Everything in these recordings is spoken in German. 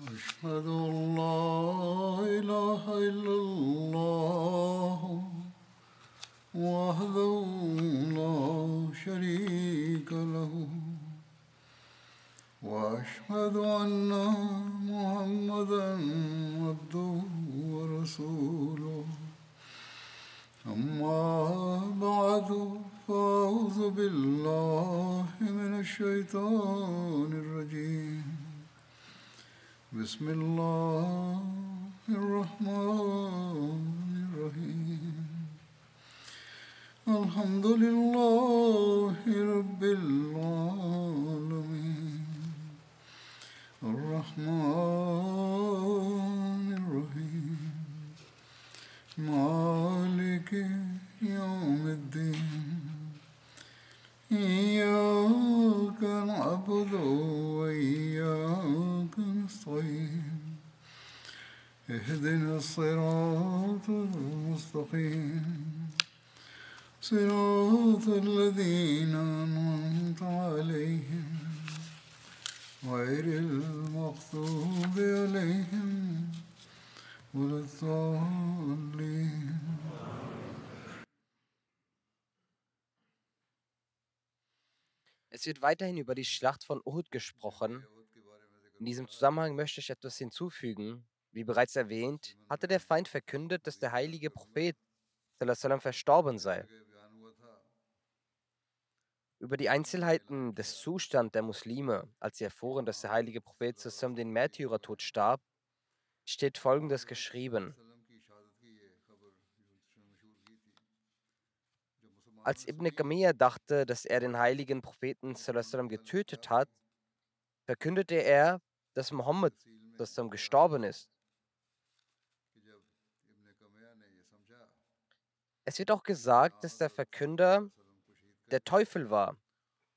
Es wird weiterhin über die Schlacht von Uhud gesprochen. In diesem Zusammenhang möchte ich etwas hinzufügen. Wie bereits erwähnt, hatte der Feind verkündet, dass der heilige Prophet verstorben sei. Über die Einzelheiten des Zustands der Muslime, als sie erfuhren, dass der heilige Prophet den Märtyrertod starb, steht Folgendes geschrieben. Als Ibn Kamia dachte, dass er den heiligen Propheten getötet hat, verkündete er, dass Mohammed gestorben ist. Es wird auch gesagt, dass der Verkünder der Teufel war,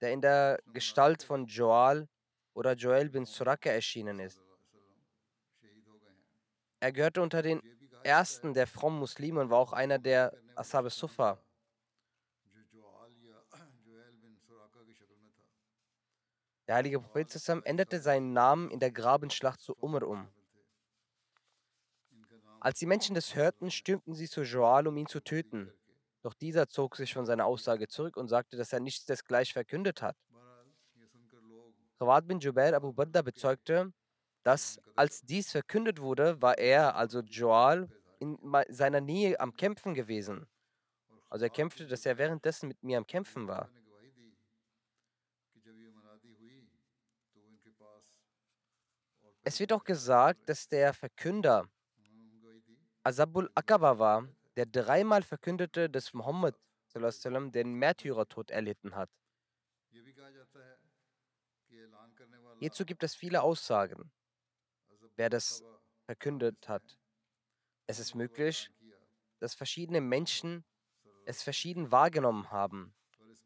der in der Gestalt von Ju'al bin Suraqa erschienen ist. Er gehörte unter den ersten der frommen Muslime und war auch einer der Ashab al-Sufa. Der heilige Prophet änderte seinen Namen in der Grabenschlacht zu Umar um. Als die Menschen das hörten, stürmten sie zu Ju'al, um ihn zu töten. Doch dieser zog sich von seiner Aussage zurück und sagte, dass er nichts desgleichen verkündet hat. Hawad bin Jubail Abu Badda bezeugte, dass, als dies verkündet wurde, war er, also Ju'al, in seiner Nähe am Kämpfen gewesen. Also er kämpfte, dass er währenddessen mit mir am Kämpfen war. Es wird auch gesagt, dass der Verkünder Azab ul-Aqaba war, der dreimal verkündete, dass Mohammed den Märtyrertod erlitten hat. Hierzu gibt es viele Aussagen, wer das verkündet hat. Es ist möglich, dass verschiedene Menschen es verschieden wahrgenommen haben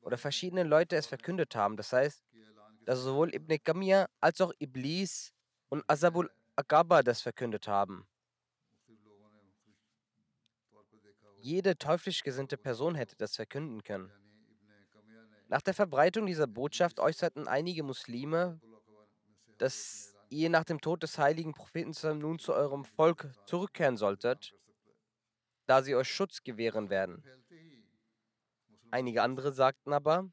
oder verschiedene Leute es verkündet haben. Das heißt, dass sowohl Ibn Kamia als auch Iblis und Azab ul-Aqaba das verkündet haben. Jede teuflisch gesinnte Person hätte das verkünden können. Nach der Verbreitung dieser Botschaft äußerten einige Muslime, dass ihr nach dem Tod des heiligen Propheten nun zu eurem Volk zurückkehren solltet, da sie euch Schutz gewähren werden. Einige andere sagten aber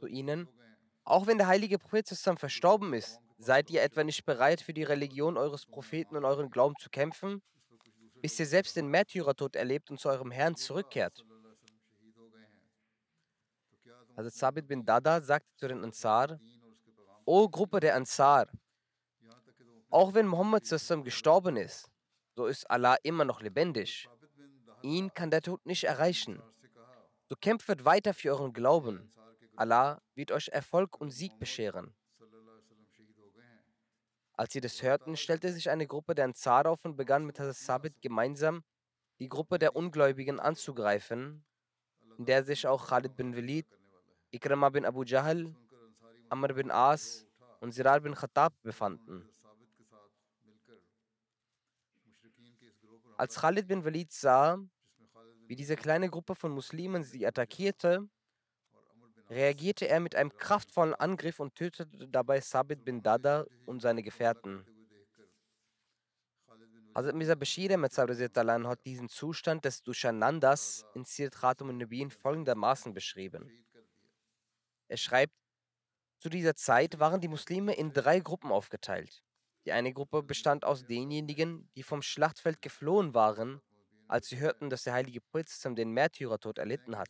zu ihnen, auch wenn der heilige Prophet verstorben ist, seid ihr etwa nicht bereit, für die Religion eures Propheten und euren Glauben zu kämpfen, bis ihr selbst den Märtyrertod erlebt und zu eurem Herrn zurückkehrt? Hazrat Thabit bin Dahdah sagte zu den Ansar, O Gruppe der Ansar, auch wenn Mohammed gestorben ist, so ist Allah immer noch lebendig. Ihn kann der Tod nicht erreichen. So kämpft weiter für euren Glauben. Allah wird euch Erfolg und Sieg bescheren. Als sie das hörten, stellte sich eine Gruppe der Ansar auf und begann mit Hazrat Thabit gemeinsam die Gruppe der Ungläubigen anzugreifen, in der sich auch Khalid bin Walid, Ikramah bin Abu Jahl, Amr bin As und Zirar bin Khattab befanden. Als Khalid bin Walid sah, wie diese kleine Gruppe von Muslimen sie attackierte, reagierte er mit einem kraftvollen Angriff und tötete dabei Thabit bin Dahdah und seine Gefährten. Hazrat Mirza Bashir Ahmad Sahib hat diesen Zustand des Durcheinanders in Siratum an-Nabi folgendermaßen beschrieben. Er schreibt, zu dieser Zeit waren die Muslime in 3 Gruppen aufgeteilt. Die eine Gruppe bestand aus denjenigen, die vom Schlachtfeld geflohen waren, als sie hörten, dass der heilige Prophet den Märtyrertod erlitten hat.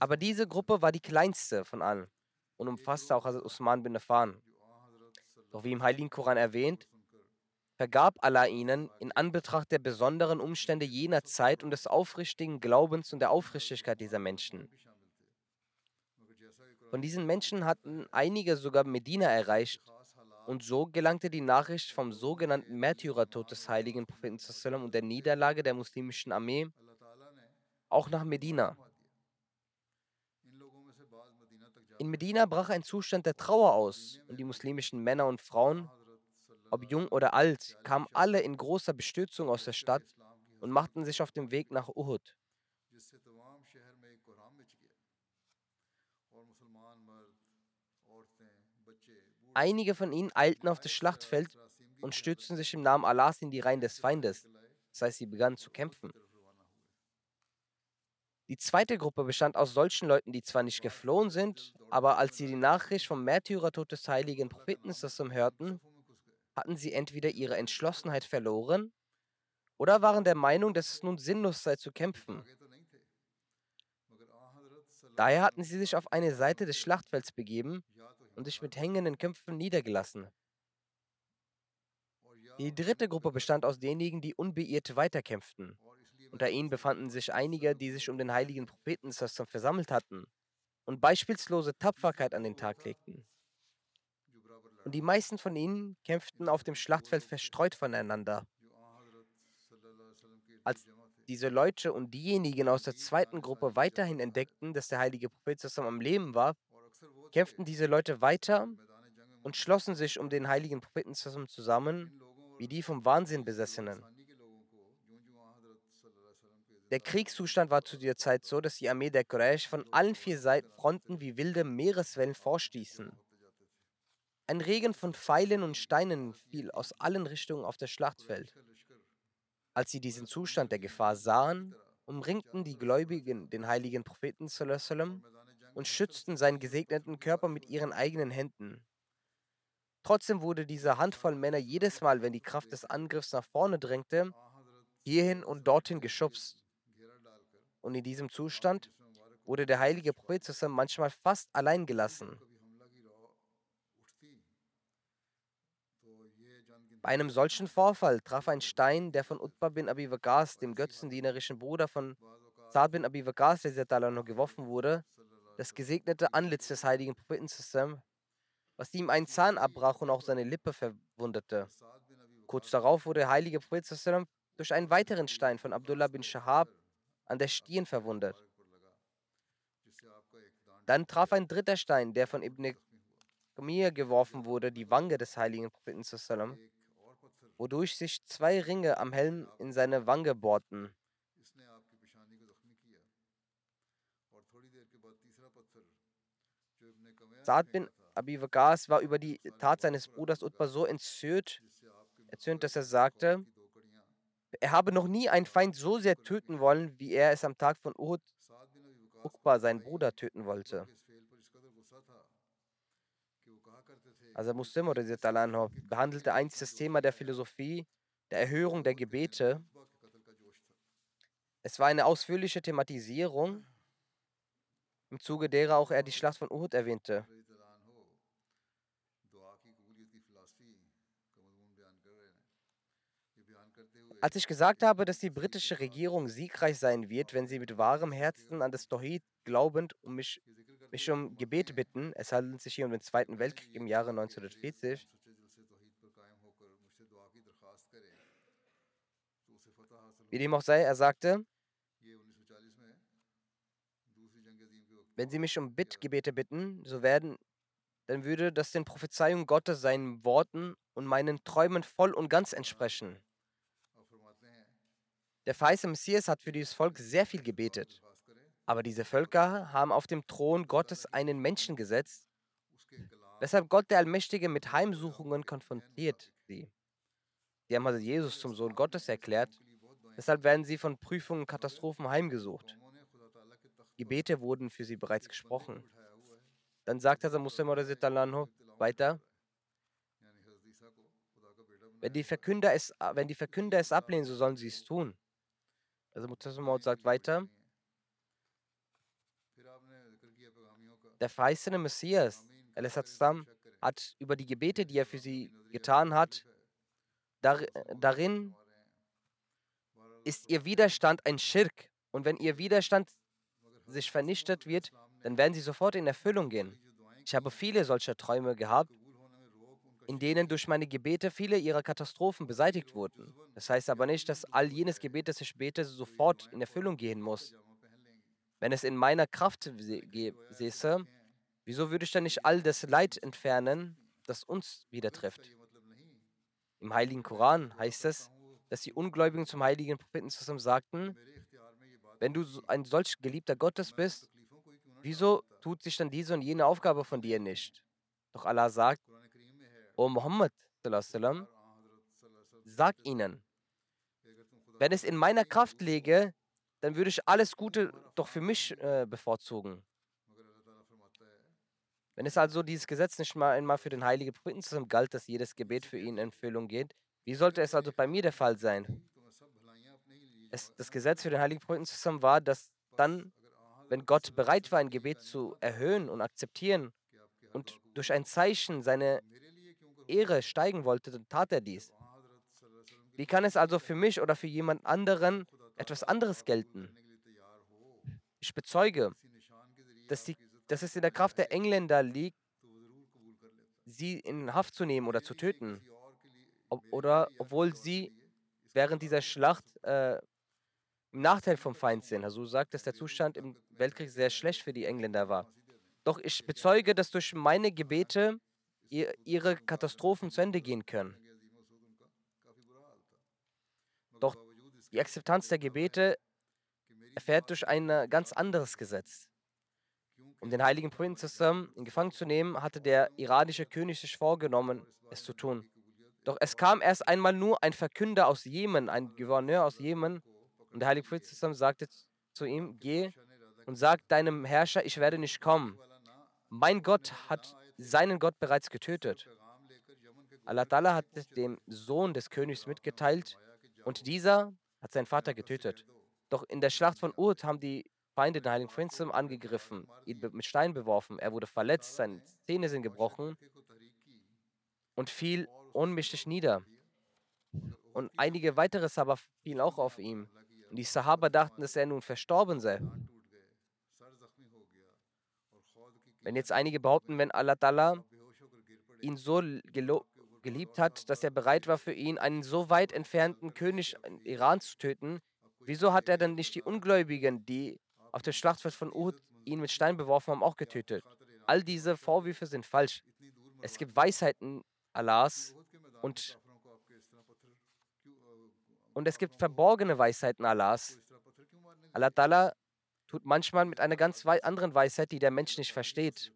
Aber diese Gruppe war die kleinste von allen und umfasste auch Hazrat Usman bin Affan. Doch wie im Heiligen Koran erwähnt, vergab Allah ihnen in Anbetracht der besonderen Umstände jener Zeit und des aufrichtigen Glaubens und der Aufrichtigkeit dieser Menschen. Von diesen Menschen hatten einige sogar Medina erreicht und so gelangte die Nachricht vom sogenannten Märtyrertod des heiligen Propheten und der Niederlage der muslimischen Armee auch nach Medina. In Medina brach ein Zustand der Trauer aus und die muslimischen Männer und Frauen, ob jung oder alt, kamen alle in großer Bestürzung aus der Stadt und machten sich auf den Weg nach Uhud. Einige von ihnen eilten auf das Schlachtfeld und stürzten sich im Namen Allahs in die Reihen des Feindes, das heißt, sie begannen zu kämpfen. Die zweite Gruppe bestand aus solchen Leuten, die zwar nicht geflohen sind, aber als sie die Nachricht vom Märtyrertod des heiligen Propheten hörten, hatten sie entweder ihre Entschlossenheit verloren oder waren der Meinung, dass es nun sinnlos sei zu kämpfen. Daher hatten sie sich auf eine Seite des Schlachtfelds begeben und sich mit hängenden Köpfen niedergelassen. Die dritte Gruppe bestand aus denjenigen, die unbeirrt weiterkämpften. Unter ihnen befanden sich einige, die sich um den heiligen Propheten versammelt hatten und beispiellose Tapferkeit an den Tag legten. Und die meisten von ihnen kämpften auf dem Schlachtfeld verstreut voneinander. Als diese Leute und diejenigen aus der zweiten Gruppe weiterhin entdeckten, dass der heilige Prophet am Leben war, kämpften diese Leute weiter und schlossen sich um den heiligen Propheten zusammen, wie die vom Wahnsinn Besessenen. Der Kriegszustand war zu dieser Zeit so, dass die Armee der Quraysh von allen 4 Fronten wie wilde Meereswellen vorstießen. Ein Regen von Pfeilen und Steinen fiel aus allen Richtungen auf das Schlachtfeld. Als sie diesen Zustand der Gefahr sahen, umringten die Gläubigen den heiligen Propheten und schützten seinen gesegneten Körper mit ihren eigenen Händen. Trotzdem wurde diese Handvoll Männer jedes Mal, wenn die Kraft des Angriffs nach vorne drängte, hierhin und dorthin geschubst. Und in diesem Zustand wurde der heilige Prophet manchmal fast allein gelassen. Bei einem solchen Vorfall traf ein Stein, der von Utbah bin Abi Waqas, dem götzendienerischen Bruder von Sa'd bin Abi Waqas, geworfen wurde, das gesegnete Antlitz des heiligen Propheten, was ihm einen Zahn abbrach und auch seine Lippe verwundete. Kurz darauf wurde der heilige Prophet durch einen weiteren Stein von Abdullah bin Shahab an der Stirn verwundet. Dann traf ein dritter Stein, der von Ibn Kamia geworfen wurde, die Wange des heiligen Propheten, wodurch sich 2 Ringe am Helm in seine Wange bohrten. Sa'd bin Abi Waqas war über die Tat seines Bruders Utbah so erzürnt, dass er sagte, er habe noch nie einen Feind so sehr töten wollen, wie er es am Tag von Uhud Utbah, seinen Bruder, töten wollte. Also Muslim behandelte einst das Thema der Philosophie, der Erhörung der Gebete. Es war eine ausführliche Thematisierung, im Zuge derer auch er die Schlacht von Uhud erwähnte. Als ich gesagt habe, dass die britische Regierung siegreich sein wird, wenn sie mit wahrem Herzen an das Tawhid glaubend und mich um Gebet bitten, es handelt sich hier um den Zweiten Weltkrieg im Jahre 1940, wie dem auch sei, er sagte, wenn sie mich um Bittgebete bitten, dann würde das den Prophezeiungen Gottes, seinen Worten und meinen Träumen voll und ganz entsprechen. Der verheißene Messias hat für dieses Volk sehr viel gebetet. Aber diese Völker haben auf dem Thron Gottes einen Menschen gesetzt, weshalb Gott der Allmächtige mit Heimsuchungen konfrontiert sie. Sie haben also Jesus zum Sohn Gottes erklärt, weshalb werden sie von Prüfungen und Katastrophen heimgesucht. Gebete wurden für sie bereits gesprochen. Dann sagt Hazrat Muslim weiter: Wenn die Verkünder es ablehnen, so sollen sie es tun. Hazrat Muslim sagt weiter: Der verheißene Messias hat über die Gebete, die er für sie getan hat, darin ist ihr Widerstand ein Schirk. Und wenn ihr Widerstand sich vernichtet wird, dann werden sie sofort in Erfüllung gehen. Ich habe viele solcher Träume gehabt, in denen durch meine Gebete viele ihrer Katastrophen beseitigt wurden. Das heißt aber nicht, dass all jenes Gebet, das ich bete, sofort in Erfüllung gehen muss. Wenn es in meiner Kraft säße, wieso würde ich dann nicht all das Leid entfernen, das uns wieder trifft? Im Heiligen Koran heißt es, dass die Ungläubigen zum Heiligen Propheten sagten: Wenn du ein solch geliebter Gottes bist, wieso tut sich dann diese und jene Aufgabe von dir nicht? Doch Allah sagt: O Muhammad, sag ihnen, wenn es in meiner Kraft läge, dann würde ich alles Gute doch für mich bevorzugen. Wenn es also dieses Gesetz nicht einmal für den Heiligen Propheten galt, dass jedes Gebet für ihn in Erfüllung geht, wie sollte es also bei mir der Fall sein? Das Gesetz für den Heiligen Propheten war, dass dann, wenn Gott bereit war, ein Gebet zu erhöhen und akzeptieren und durch ein Zeichen seine Ehre steigen wollte, dann tat er dies. Wie kann es also für mich oder für jemand anderen etwas anderes gelten? Ich bezeuge, dass es in der Kraft der Engländer liegt, sie in Haft zu nehmen oder zu töten. Obwohl sie während dieser Schlacht im Nachteil vom Feind sind. Hazur sagt, dass der Zustand im Weltkrieg sehr schlecht für die Engländer war. Doch ich bezeuge, dass durch meine Gebete ihre Katastrophen zu Ende gehen können. Doch die Akzeptanz der Gebete erfährt durch ein ganz anderes Gesetz. Um den Heiligen Propheten in Gefangen zu nehmen, hatte der iranische König sich vorgenommen, es zu tun. Doch es kam erst einmal nur ein Verkünder aus Jemen, ein Gouverneur aus Jemen, und der Heilige Prophet sagte zu ihm: Geh und sag deinem Herrscher, ich werde nicht kommen. Mein Gott hat seinen Gott bereits getötet. Allah Ta'ala hat es dem Sohn des Königs mitgeteilt und dieser hat seinen Vater getötet. Doch in der Schlacht von Uhud haben die Feinde den Heiligen Propheten angegriffen, ihn mit Steinen beworfen. Er wurde verletzt, seine Zähne sind gebrochen und fiel ohnmächtig nieder. Und einige weitere Sahaba fielen auch auf ihn. Und die Sahaba dachten, dass er nun verstorben sei. Wenn jetzt einige behaupten, wenn Allah Ta'ala ihn so geliebt hat, dass er bereit war, für ihn einen so weit entfernten König Irans zu töten, wieso hat er dann nicht die Ungläubigen, die auf dem Schlachtfeld von Uhud ihn mit Steinen beworfen haben, auch getötet? All diese Vorwürfe sind falsch. Es gibt Weisheiten Allahs und es gibt verborgene Weisheiten Allahs. Allah Ta'ala tut manchmal mit einer ganz anderen Weisheit, die der Mensch nicht versteht.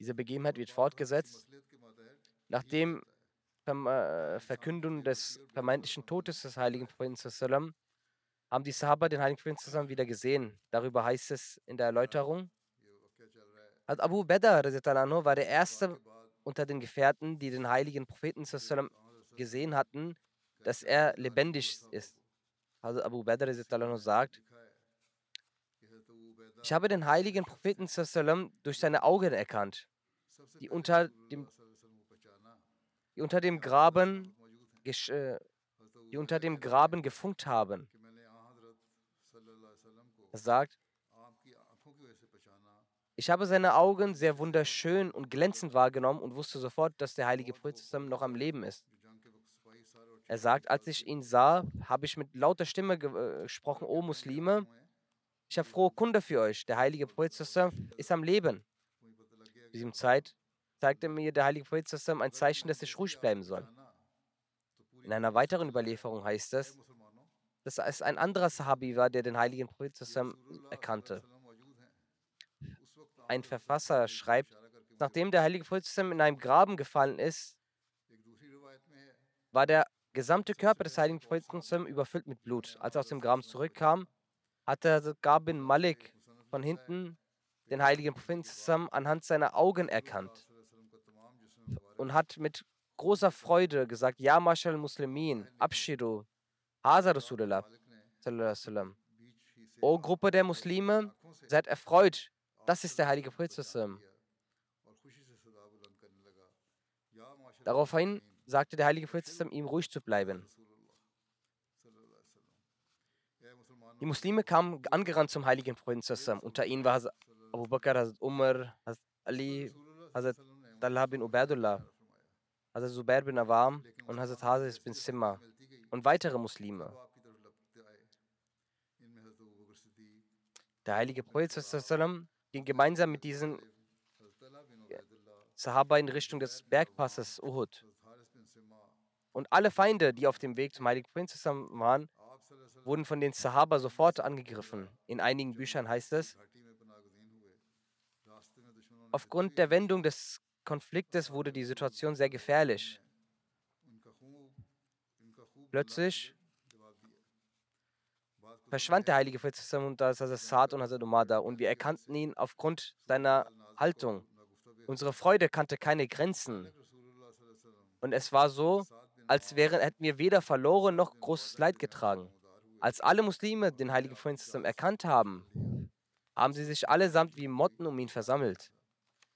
Diese Begebenheit wird fortgesetzt. Nachdem Verkündung des vermeintlichen Todes des Heiligen Propheten haben die Sahaba den Heiligen Propheten wieder gesehen. Darüber heißt es in der Erläuterung: Abu Bakr war der erste unter den Gefährten, die den Heiligen Propheten gesehen hatten, dass er lebendig ist. Also Abu Bakr sagt: Ich habe den Heiligen Propheten durch seine Augen erkannt, die unter dem Graben gefunkt haben. Er sagt: Ich habe seine Augen sehr wunderschön und glänzend wahrgenommen und wusste sofort, dass der heilige Prophet noch am Leben ist. Er sagt: Als ich ihn sah, habe ich mit lauter Stimme gesprochen: O Muslime, ich habe frohe Kunde für euch. Der heilige Prophet ist am Leben. Zu diesem Zeit zeigte mir der heilige Prophet ein Zeichen, dass ich ruhig bleiben soll. In einer weiteren Überlieferung heißt es, dass es ein anderer Sahabi war, der den heiligen Propheten erkannte. Ein Verfasser schreibt, nachdem der heilige Prophet in einem Graben gefallen ist, war der gesamte Körper des heiligen Propheten überfüllt mit Blut. Als er aus dem Graben zurückkam, hatte Ju'al bin Malik von hinten den heiligen Propheten anhand seiner Augen erkannt und hat mit großer Freude gesagt, "Ya Mashal Muslimin, Abshiru, Haza Rasulullah." O Gruppe der Muslime, seid erfreut, das ist der heilige Prophet. Daraufhin sagte der heilige Prophet ihm, ruhig zu bleiben. Die Muslime kamen angerannt zum heiligen Propheten. Unter ihnen war Hazrat Abu Bakr, Hazrat Umar, Hazrat Ali, Hazrat Talha bin Ubaidullah, Hazrat Zubair bin Awwam und Hazrat Haziz bin Simma und weitere Muslime. Der heilige Prophet ging gemeinsam mit diesen Sahaba in Richtung des Bergpasses Uhud. Und alle Feinde, die auf dem Weg zum heiligen Propheten waren, wurden von den Sahaba sofort angegriffen. In einigen Büchern heißt es, aufgrund der Wendung des Konfliktes wurde die Situation sehr gefährlich. Plötzlich verschwand der heilige Prophet unter Hazrat Sa'd und Hazrat Umada und wir erkannten ihn aufgrund seiner Haltung. Unsere Freude kannte keine Grenzen. Und es war so, als hätten wir weder verloren noch großes Leid getragen. Als alle Muslime den heiligen Propheten erkannt haben, haben sie sich allesamt wie Motten um ihn versammelt.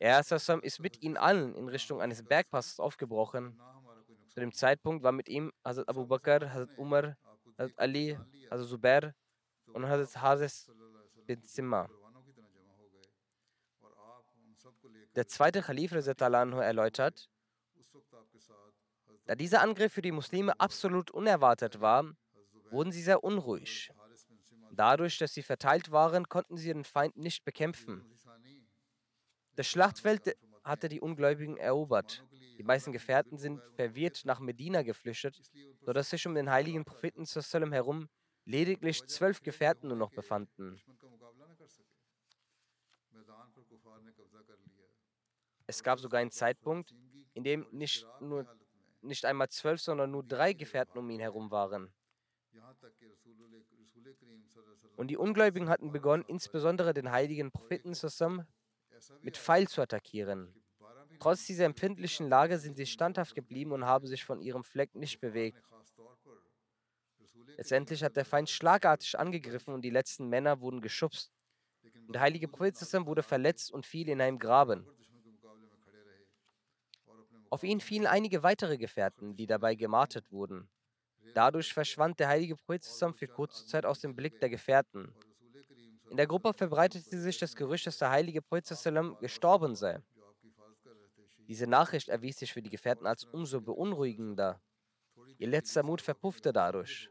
Er ist mit ihnen allen in Richtung eines Bergpasses aufgebrochen. Zu dem Zeitpunkt war mit ihm Hazrat Abu Bakr, Hazrat Umar, Hazrat Ali, Hazrat Zubair und Hazrat Haziz bin Simma. Der zweite Khalif erläutert, da dieser Angriff für die Muslime absolut unerwartet war, wurden sie sehr unruhig. Dadurch, dass sie verteilt waren, konnten sie den Feind nicht bekämpfen. Das Schlachtfeld hatte die Ungläubigen erobert. Die meisten Gefährten sind verwirrt nach Medina geflüchtet, sodass sich um den heiligen Propheten herum lediglich 12 Gefährten nur noch befanden. Es gab sogar einen Zeitpunkt, in dem nicht einmal 12, sondern nur 3 Gefährten um ihn herum waren. Und die Ungläubigen hatten begonnen, insbesondere den heiligen Propheten mit Pfeil zu attackieren. Trotz dieser empfindlichen Lage sind sie standhaft geblieben und haben sich von ihrem Fleck nicht bewegt. Letztendlich hat der Feind schlagartig angegriffen und die letzten Männer wurden geschubst. Und der heilige Prophet wurde verletzt und fiel in einem Graben. Auf ihn fielen einige weitere Gefährten, die dabei gemartert wurden. Dadurch verschwand der heilige Prophet für kurze Zeit aus dem Blick der Gefährten. In der Gruppe verbreitete sich das Gerücht, dass der heilige Prophet gestorben sei. Diese Nachricht erwies sich für die Gefährten als umso beunruhigender. Ihr letzter Mut verpuffte dadurch.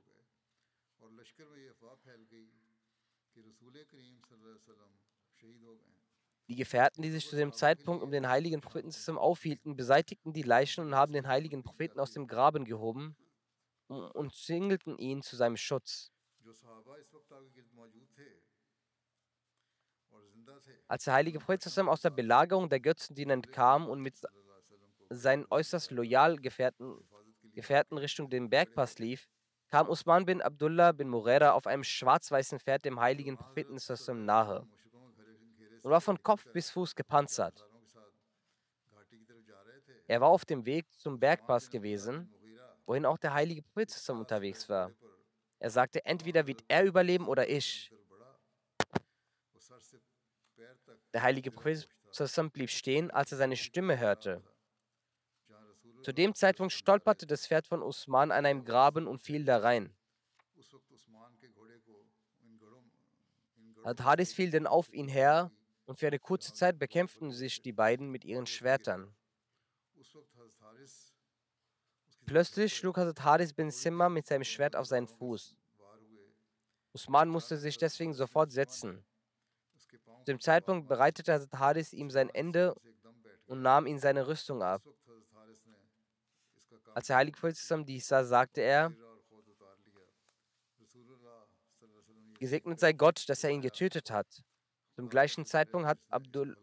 Die Gefährten, die sich zu dem Zeitpunkt um den heiligen Propheten aufhielten, beseitigten die Leichen und haben den heiligen Propheten aus dem Graben gehoben und umzingelten ihn zu seinem Schutz. Als der heilige Prophet aus der Belagerung der Götzendiener entkam und mit seinen äußerst loyalen Gefährten Richtung den Bergpass lief, kam Usman bin Abdullah bin Moreira auf einem schwarz-weißen Pferd dem heiligen Propheten nahe und war von Kopf bis Fuß gepanzert. Er war auf dem Weg zum Bergpass gewesen, wohin auch der heilige Prophet unterwegs war. Er sagte, entweder wird er überleben oder ich. Der heilige Prophet blieb stehen, als er seine Stimme hörte. Zu dem Zeitpunkt stolperte das Pferd von Usman an einem Graben und fiel da rein. Al-Hadis fiel dann auf ihn her und für eine kurze Zeit bekämpften sich die beiden mit ihren Schwertern. Plötzlich schlug Hazrat Harith bin Simma mit seinem Schwert auf seinen Fuß. Usman musste sich deswegen sofort setzen. Zu dem Zeitpunkt bereitete Hazrat Harith ihm sein Ende und nahm ihm seine Rüstung ab. Als der Heilige Prophet dies sah, sagte er: Gesegnet sei Gott, dass er ihn getötet hat. Zum gleichen Zeitpunkt hat Abdul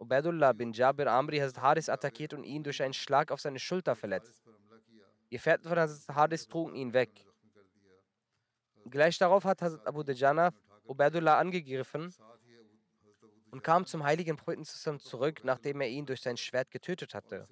Abdullah bin Jabir Amri Hazrat Harith attackiert und ihn durch einen Schlag auf seine Schulter verletzt. Die Gefährten von Hazrat Harith trugen ihn weg. Gleich darauf hat Hazrat Abu Dajana Ubaidullah angegriffen und kam zum Heiligen Propheten zurück, nachdem er ihn durch sein Schwert getötet hatte.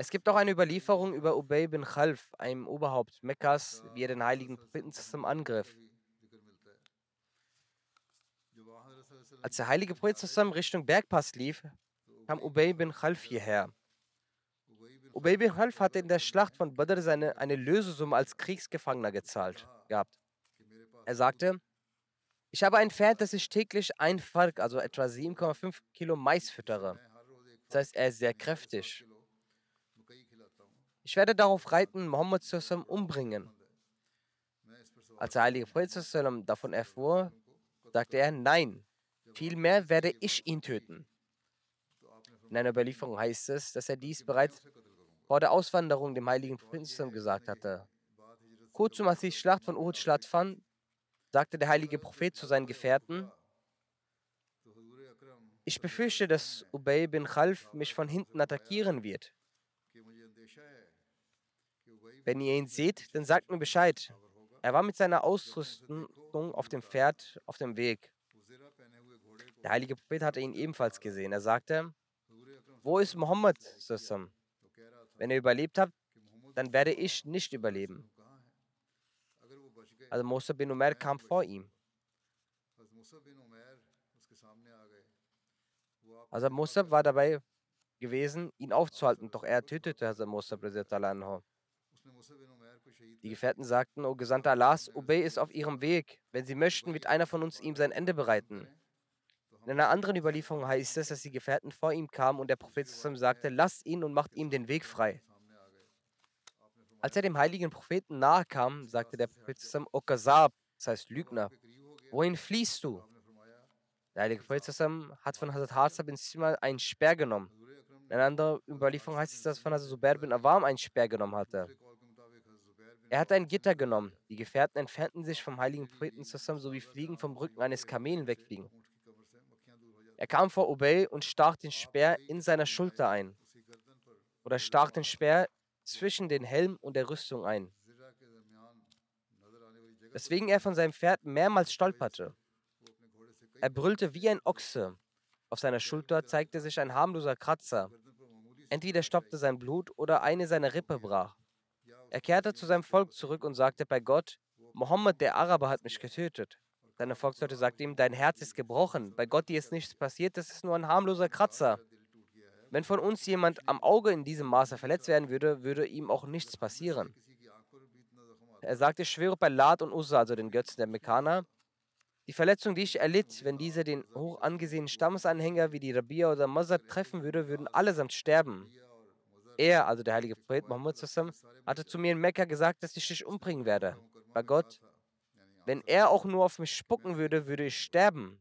Es gibt auch eine Überlieferung über Ubayy bin Khalaf, einem Oberhaupt Mekkas, wie er den Heiligen Propheten angriff. Als der Heilige Prophet Richtung Bergpass lief, kam Ubayy bin Khalaf hierher. Ubayy bin Khalaf hatte in der Schlacht von Badr eine Lösesumme als Kriegsgefangener gezahlt gehabt. Er sagte: Ich habe ein Pferd, das ich täglich ein Fark, also etwa 7,5 Kilo Mais füttere. Das heißt, er ist sehr kräftig. Ich werde darauf reiten, Muhammad umbringen. Als der Heilige Prophet davon erfuhr, sagte er: Nein, vielmehr werde ich ihn töten. In einer Überlieferung heißt es, dass er dies bereits vor der Auswanderung dem Heiligen Propheten gesagt hatte. Kurz nachdem die Schlacht von Uhud stattfand, sagte der Heilige Prophet zu seinen Gefährten: Ich befürchte, dass Ubayy bin Khalaf mich von hinten attackieren wird. Wenn ihr ihn seht, dann sagt mir Bescheid. Er war mit seiner Ausrüstung auf dem Pferd auf dem Weg. Der heilige Prophet hatte ihn ebenfalls gesehen. Er sagte: Wo ist Muhammad? Wenn ihr überlebt habt, dann werde ich nicht überleben. Also Musab bin Umair kam vor ihm. Also Musab war dabei gewesen, ihn aufzuhalten, doch er tötete Hazrat Musab. Die Gefährten sagten: O Gesandter Allahs, Ubayy ist auf ihrem Weg. Wenn sie möchten, wird einer von uns ihm sein Ende bereiten. In einer anderen Überlieferung heißt es, dass die Gefährten vor ihm kamen und der Prophet sagte: Lasst ihn und macht ihm den Weg frei. Als er dem heiligen Propheten nahe kam, sagte der Prophet: O Kazab, das heißt Lügner, wohin fliehst du? Der heilige Prophet hat von Hazrat Harith bin Simma einen Speer genommen. In einer anderen Überlieferung heißt es, dass von Hazrat Zubair bin Awwam einen Speer genommen hatte. Er hat ein Gitter genommen. Die Gefährten entfernten sich vom heiligen Propheten so wie Fliegen vom Rücken eines Kamelen wegfliegen. Er kam vor Ubayy und stach den Speer in seiner Schulter ein. Oder stach den Speer zwischen den Helm und der Rüstung ein. Weswegen er von seinem Pferd mehrmals stolperte. Er brüllte wie ein Ochse. Auf seiner Schulter zeigte sich ein harmloser Kratzer. Entweder stoppte sein Blut oder eine seiner Rippe brach. Er kehrte zu seinem Volk zurück und sagte: Bei Gott, Mohammed, der Araber, hat mich getötet. Seine Volksleute sagten ihm: Dein Herz ist gebrochen. Bei Gott, dir ist nichts passiert, das ist nur ein harmloser Kratzer. Wenn von uns jemand am Auge in diesem Maße verletzt werden würde, würde ihm auch nichts passieren. Er sagte: Ich schwöre bei Lat und Uzza, also den Götzen der Mekkaner, die Verletzung, die ich erlitt, wenn diese den hoch angesehenen Stammesanhänger wie die Rabia oder Mazar treffen würde, würden allesamt sterben. Er, also der heilige Prophet Muhammad Sassam, hatte zu mir in Mekka gesagt, dass ich dich umbringen werde. Bei Gott, wenn er auch nur auf mich spucken würde, würde ich sterben.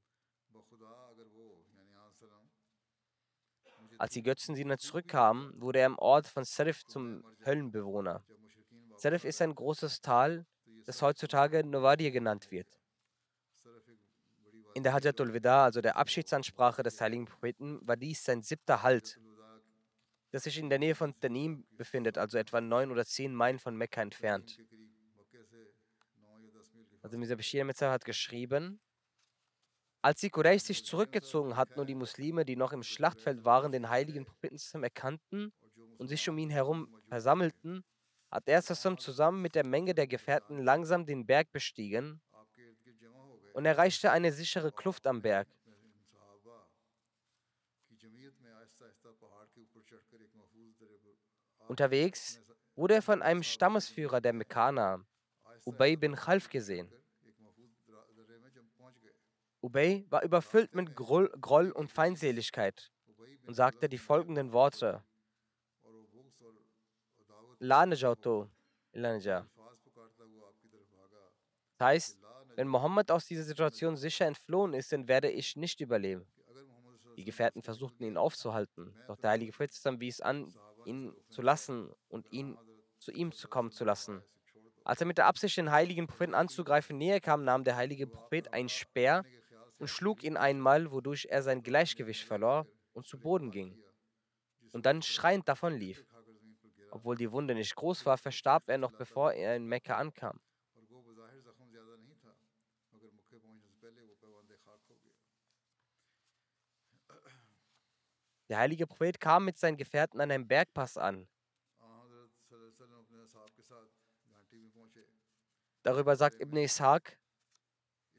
Als die Götzendiener zurückkamen, wurde er im Ort von Serif zum Höllenbewohner. Serif ist ein großes Tal, das heutzutage Novadia genannt wird. In der Hajjatul Wida, also der Abschiedsansprache des heiligen Propheten, war dies sein 7. Halt, das sich in der Nähe von Tanim befindet, also etwa 9 oder 10 Meilen von Mekka entfernt. Also Mirza Bashir Ahmad Sahib hat geschrieben: Als die Quraysh sich zurückgezogen hatten und die Muslime, die noch im Schlachtfeld waren, den heiligen Propheten erkannten und sich um ihn herum versammelten, hat er zusammen mit der Menge der Gefährten langsam den Berg bestiegen und erreichte eine sichere Kluft am Berg. Unterwegs wurde er von einem Stammesführer der Mekkaner, Ubayy bin Khalaf, gesehen. Ubayy war überfüllt mit Groll und Feindseligkeit und sagte die folgenden Worte: Das heißt, Wenn Mohammed aus dieser Situation sicher entflohen ist, dann werde ich nicht überleben. Die Gefährten versuchten, ihn aufzuhalten. Doch der heilige Prophet wies an, ihn zu lassen und ihn zu ihm zu kommen zu lassen. Als er mit der Absicht, den heiligen Propheten anzugreifen, näher kam, nahm der heilige Prophet einen Speer und schlug ihn einmal, wodurch er sein Gleichgewicht verlor und zu Boden ging und dann schreiend davon lief. Obwohl die Wunde nicht groß war, verstarb er noch, bevor er in Mekka ankam. Der heilige Prophet kam mit seinen Gefährten an einem Bergpass an. Darüber sagt Ibn Ishaq,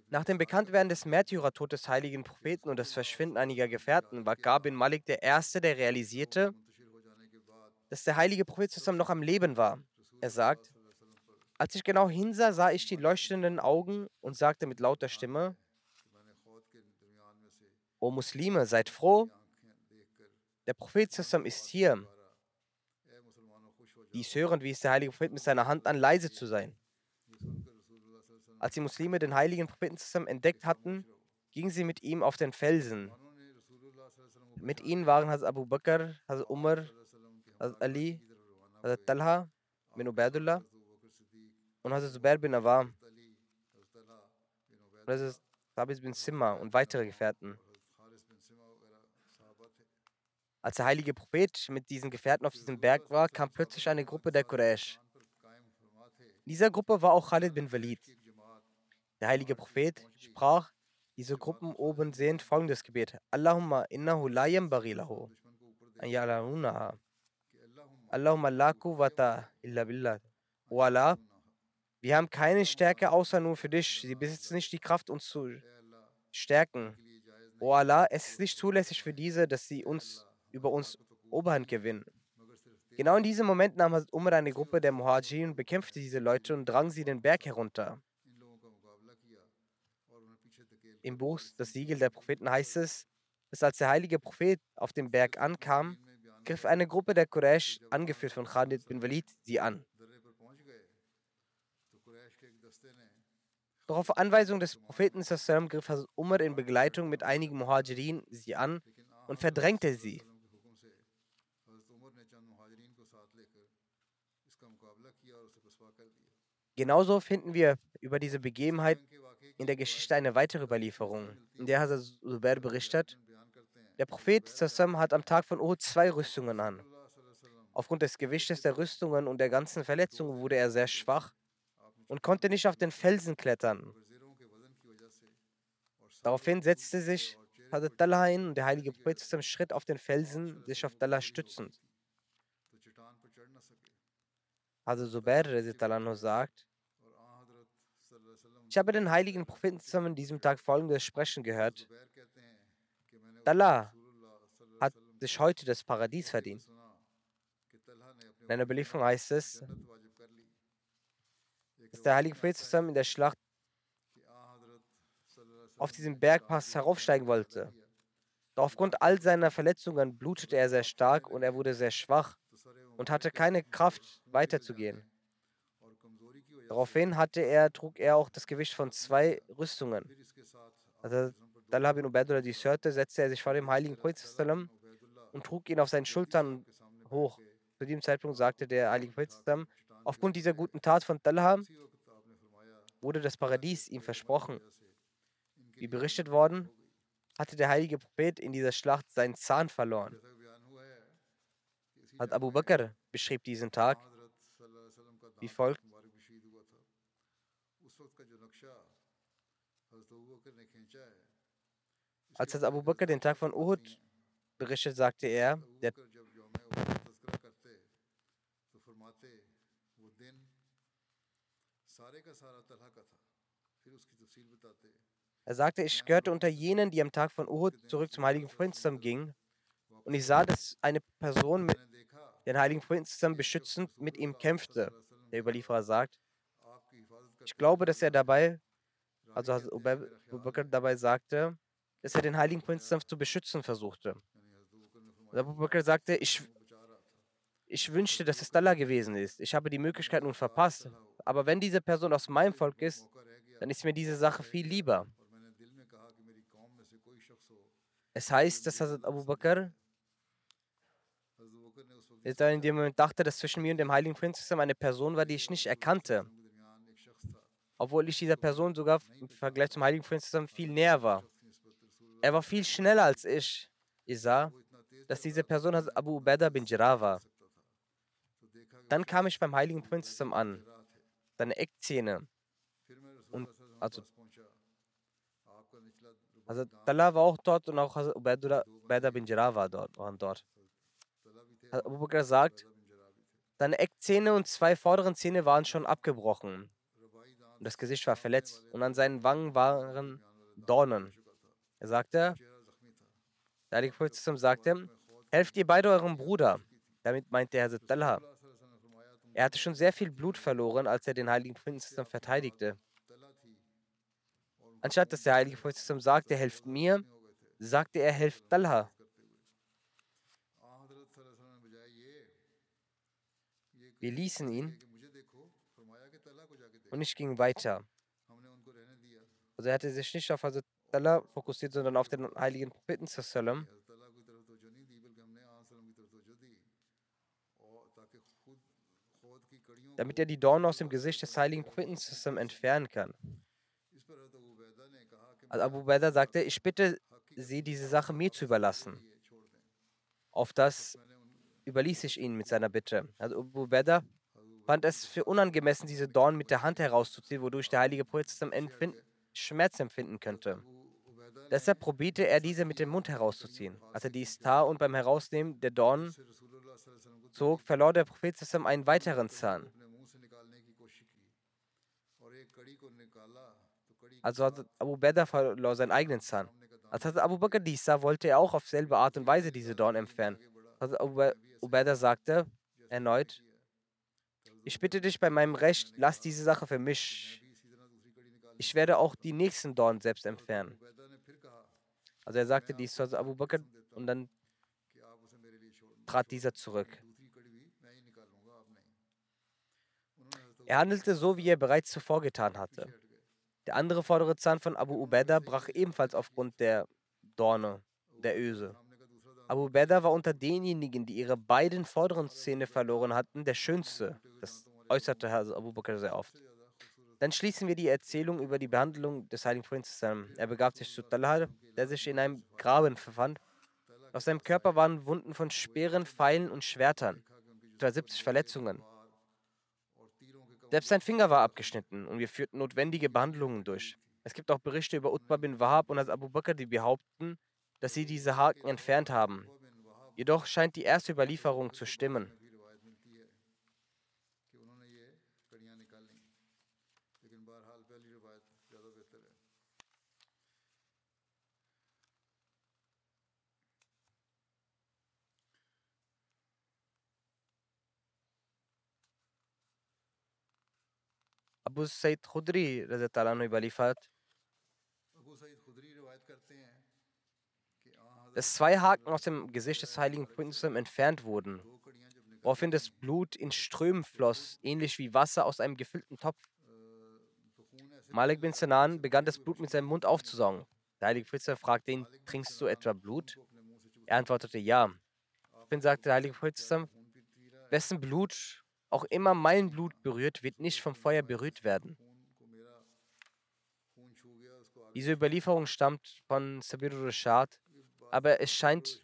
nach dem Bekanntwerden des Märtyrertodes des heiligen Propheten und das Verschwinden einiger Gefährten war Ka'b ibn Malik der Erste, der realisierte, dass der heilige Prophet zusammen noch am Leben war. Er sagt, als ich genau hinsah, sah ich die leuchtenden Augen und sagte mit lauter Stimme, O Muslime, seid froh, der Prophet zusammen ist hier. Dies hörend, wies der heilige Prophet mit seiner Hand an, leise zu sein. Als die Muslime den heiligen Propheten zusammen entdeckt hatten, gingen sie mit ihm auf den Felsen. Mit ihnen waren Hazrat Abu Bakr, Hazrat Umar, Hazrat Ali, Hazrat Talha bin Ubaidullah und Hazrat Zubair bin Awwam, Hazrat Thabit bin Simma und weitere Gefährten. Als der heilige Prophet mit diesen Gefährten auf diesem Berg war, kam plötzlich eine Gruppe der Quraysh. In dieser Gruppe war auch Khalid bin Walid. Der heilige Prophet sprach, diese Gruppen oben sehend, folgendes Gebet. Allahumma innahu la yanbaghi lahu an ya'lamunaha. Allahumma la quwwata illa billah. O Allah, wir haben keine Stärke außer nur für dich. Sie besitzen nicht die Kraft, uns zu stärken. O Allah, es ist nicht zulässig für diese, dass sie uns über uns Oberhand gewinnen. Genau in diesem Moment nahm Hazrat Umar eine Gruppe der Muhajirin und bekämpfte diese Leute und drang sie den Berg herunter. Im Buch Das Siegel der Propheten heißt es, dass als der heilige Prophet auf dem Berg ankam, griff eine Gruppe der Quraysh, angeführt von Khalid bin Walid, sie an. Doch auf Anweisung des Propheten griff Hazrat Umar in Begleitung mit einigen Muhajirin sie an und verdrängte sie. Genauso finden wir über diese Begebenheit in der Geschichte eine weitere Überlieferung, in der Hazrat Zubair berichtet, der Prophet hat am Tag von Uhud 2 Rüstungen an. Aufgrund des Gewichtes der Rüstungen und der ganzen Verletzungen wurde er sehr schwach und konnte nicht auf den Felsen klettern. Daraufhin setzte sich Hazrat Talha hin und der heilige Prophet schritt auf den Felsen, sich auf Talha stützend. Hazrat Zubair sagt, ich habe den heiligen Propheten an diesem Tag folgendes Sprechen gehört. Talha hat sich heute das Paradies verdient. In einer Überlieferung heißt es, dass der heilige Prophet in der Schlacht auf diesem Bergpass heraufsteigen wollte. Doch aufgrund all seiner Verletzungen blutete er sehr stark und er wurde sehr schwach und hatte keine Kraft, weiterzugehen. Daraufhin trug er auch das Gewicht von 2 Rüstungen. Als Talha bin Ubaidullah dies hörte, setzte er sich vor dem heiligen Propheten und trug ihn auf seinen Schultern hoch. Zu diesem Zeitpunkt sagte der heilige Prophet, aufgrund dieser guten Tat von Talha wurde das Paradies ihm versprochen. Wie berichtet worden, hatte der heilige Prophet in dieser Schlacht seinen Zahn verloren. Hazrat Abu Bakr beschrieb diesen Tag wie folgt. Als Hazrat Abu Bakr den Tag von Uhud berichtet, sagte er, ich gehörte unter jenen, die am Tag von Uhud zurück zum heiligen Propheten gingen, und ich sah, dass eine Person mit den heiligen Propheten beschützend mit ihm kämpfte. Der Überlieferer sagt, ich glaube, dass er dabei, also Abu Bakr dabei sagte, dass er den heiligen Propheten zu beschützen versuchte. Und Abu Bakr sagte, ich wünschte, dass es Talha gewesen ist. Ich habe die Möglichkeit nun verpasst. Aber wenn diese Person aus meinem Volk ist, dann ist mir diese Sache viel lieber. Es heißt, dass Hazrat Abu Bakr dann in dem Moment dachte, dass zwischen mir und dem Heiligen Prinzessin eine Person war, die ich nicht erkannte, obwohl ich dieser Person sogar im Vergleich zum Heiligen Prinzessin viel näher war. Er war viel schneller als ich. Ich sah, dass diese Person Hazrat Abu Ubaidah bin Jarrah war. Dann kam ich beim Heiligen Prinzessin an, seine Eckzähne. Und also Hazrat Talha war auch dort und auch Hazrat Ubaidah bin Jarrah waren dort. Abu Bakr sagt, seine Eckzähne und zwei vorderen Zähne waren schon abgebrochen. Und das Gesicht war verletzt und an seinen Wangen waren Dornen. Er sagte, der Heilige Prophet sagte, helft ihr beide eurem Bruder. Damit meinte er Hazrat Talha. Er hatte schon sehr viel Blut verloren, als er den Heiligen Propheten verteidigte. Anstatt dass der Heilige Prophet sagte, helft mir, sagte er, helft Talha. Wir ließen ihn und ich ging weiter. Also er hatte sich nicht auf Hazrat Talha fokussiert, sondern auf den Heiligen Propheten. Damit er die Dornen aus dem Gesicht des Heiligen Propheten entfernen kann. Also Abu Ubaidah sagte, ich bitte Sie, diese Sache mir zu überlassen. Auf das überließ ich ihn mit seiner Bitte. Also Abu Ubaidah fand es für unangemessen, diese Dornen mit der Hand herauszuziehen, wodurch der heilige Prophet Schmerz empfinden könnte. Deshalb probierte er, diese mit dem Mund herauszuziehen. Als er dies tat und beim Herausnehmen der Dornen zog, verlor der Prophet einen weiteren Zahn. Also hat Abu Ubaidah verlor seinen eigenen Zahn. Als Hazrat Abu Bakr dies sah, wollte er auch auf selbe Art und Weise diese Dornen entfernen. Hazrat Abu Ubaidah sagte erneut, ich bitte dich bei meinem Recht, lass diese Sache für mich. Ich werde auch die nächsten Dornen selbst entfernen. Also er sagte dies zu Abu Bakr und dann trat dieser zurück. Er handelte so, wie er bereits zuvor getan hatte. Der andere vordere Zahn von Abu Ubaidah brach ebenfalls aufgrund der Dorne, der Öse. Abu Ubaidah war unter denjenigen, die ihre beiden vorderen Zähne verloren hatten, der schönste. Das äußerte Abu Bakr sehr oft. Dann schließen wir die Erzählung über die Behandlung des Heiligen Prinzessin. Er begab sich zu Talha, der sich in einem Graben befand. Auf seinem Körper waren Wunden von Speeren, Pfeilen und Schwertern, etwa 70 Verletzungen. Selbst sein Finger war abgeschnitten und wir führten notwendige Behandlungen durch. Es gibt auch Berichte über Utbah bin Wahab und Abu Bakr, die behaupten, dass sie diese Haken entfernt haben. Jedoch scheint die erste Überlieferung zu stimmen. Abu Said Khudri überliefert, dass zwei Haken aus dem Gesicht des Heiligen Propheten entfernt wurden, woraufhin das Blut in Strömen floss, ähnlich wie Wasser aus einem gefüllten Topf. Malik bin Sinan begann das Blut mit seinem Mund aufzusaugen. Der Heilige Prophet fragte ihn, trinkst du etwa Blut? Er antwortete, ja. Dann sagte der Heilige Prophet, wessen Blut auch immer mein Blut berührt, wird nicht vom Feuer berührt werden. Diese Überlieferung stammt von Sabirur Rashad, aber es scheint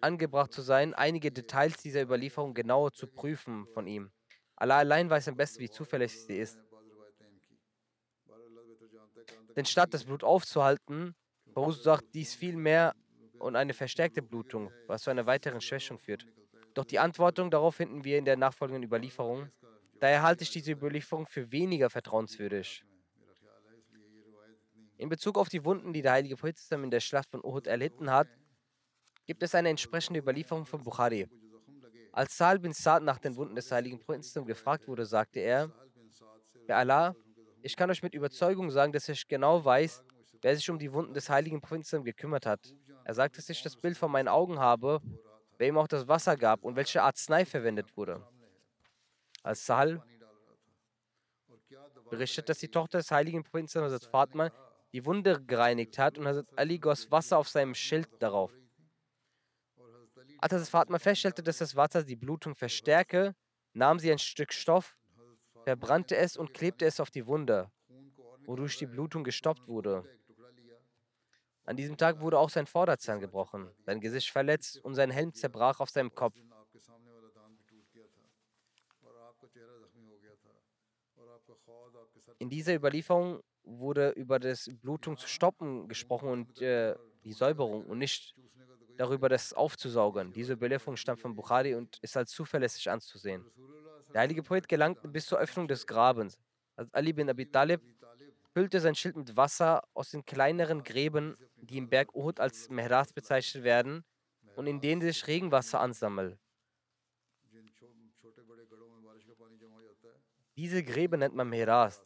angebracht zu sein, einige Details dieser Überlieferung genauer zu prüfen von ihm. Allah allein weiß am besten, wie zuverlässig sie ist. Denn statt das Blut aufzuhalten, verursacht dies viel mehr und eine verstärkte Blutung, was zu einer weiteren Schwächung führt. Doch die Antwortung darauf finden wir in der nachfolgenden Überlieferung. Daher halte ich diese Überlieferung für weniger vertrauenswürdig. In Bezug auf die Wunden, die der heilige Prophet in der Schlacht von Uhud erlitten hat, gibt es eine entsprechende Überlieferung von Bukhari. Als Sahl bin Sa'd nach den Wunden des heiligen Propheten gefragt wurde, sagte er, bei Allah, ich kann euch mit Überzeugung sagen, dass ich genau weiß, wer sich um die Wunden des heiligen Propheten gekümmert hat. Er sagt, dass ich das Bild vor meinen Augen habe, wer ihm auch das Wasser gab und welche Arznei verwendet wurde. Als Sahl berichtet, dass die Tochter des heiligen Prinzen Hazrat Fatma die Wunde gereinigt hat und Hazrat Ali goss Wasser auf seinem Schild darauf. Als Hazrat Fatma feststellte, dass das Wasser die Blutung verstärke, nahm sie ein Stück Stoff, verbrannte es und klebte es auf die Wunde, wodurch die Blutung gestoppt wurde. An diesem Tag wurde auch sein Vorderzahn gebrochen, sein Gesicht verletzt und sein Helm zerbrach auf seinem Kopf. In dieser Überlieferung wurde über das Blutung zu stoppen gesprochen und die Säuberung und nicht darüber, das aufzusaugen. Diese Überlieferung stammt von Bukhari und ist als zuverlässig anzusehen. Der heilige Prophet gelangte bis zur Öffnung des Grabens. Also Ali bin Abi Talib füllte sein Schild mit Wasser aus den kleineren Gräben, die im Berg Uhud als Mehras bezeichnet werden und in denen sich Regenwasser ansammelt. Diese Gräben nennt man Mehras.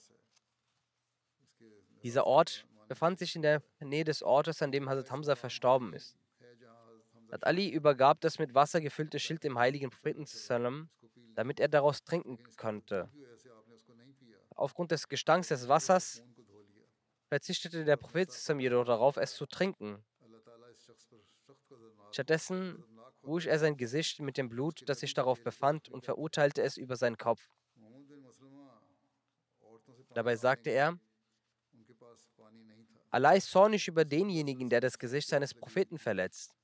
Dieser Ort befand sich in der Nähe des Ortes, an dem Hazrat Hamza verstorben ist. Hazrat Ali übergab das mit Wasser gefüllte Schild dem heiligen Propheten, damit er daraus trinken konnte. Aufgrund des Gestanks des Wassers verzichtete der Prophet jedoch darauf, es zu trinken. Stattdessen wusch er sein Gesicht mit dem Blut, das sich darauf befand, und verurteilte es über seinen Kopf. Dabei sagte er, Allah ist zornig über denjenigen, der das Gesicht seines Propheten verletzt.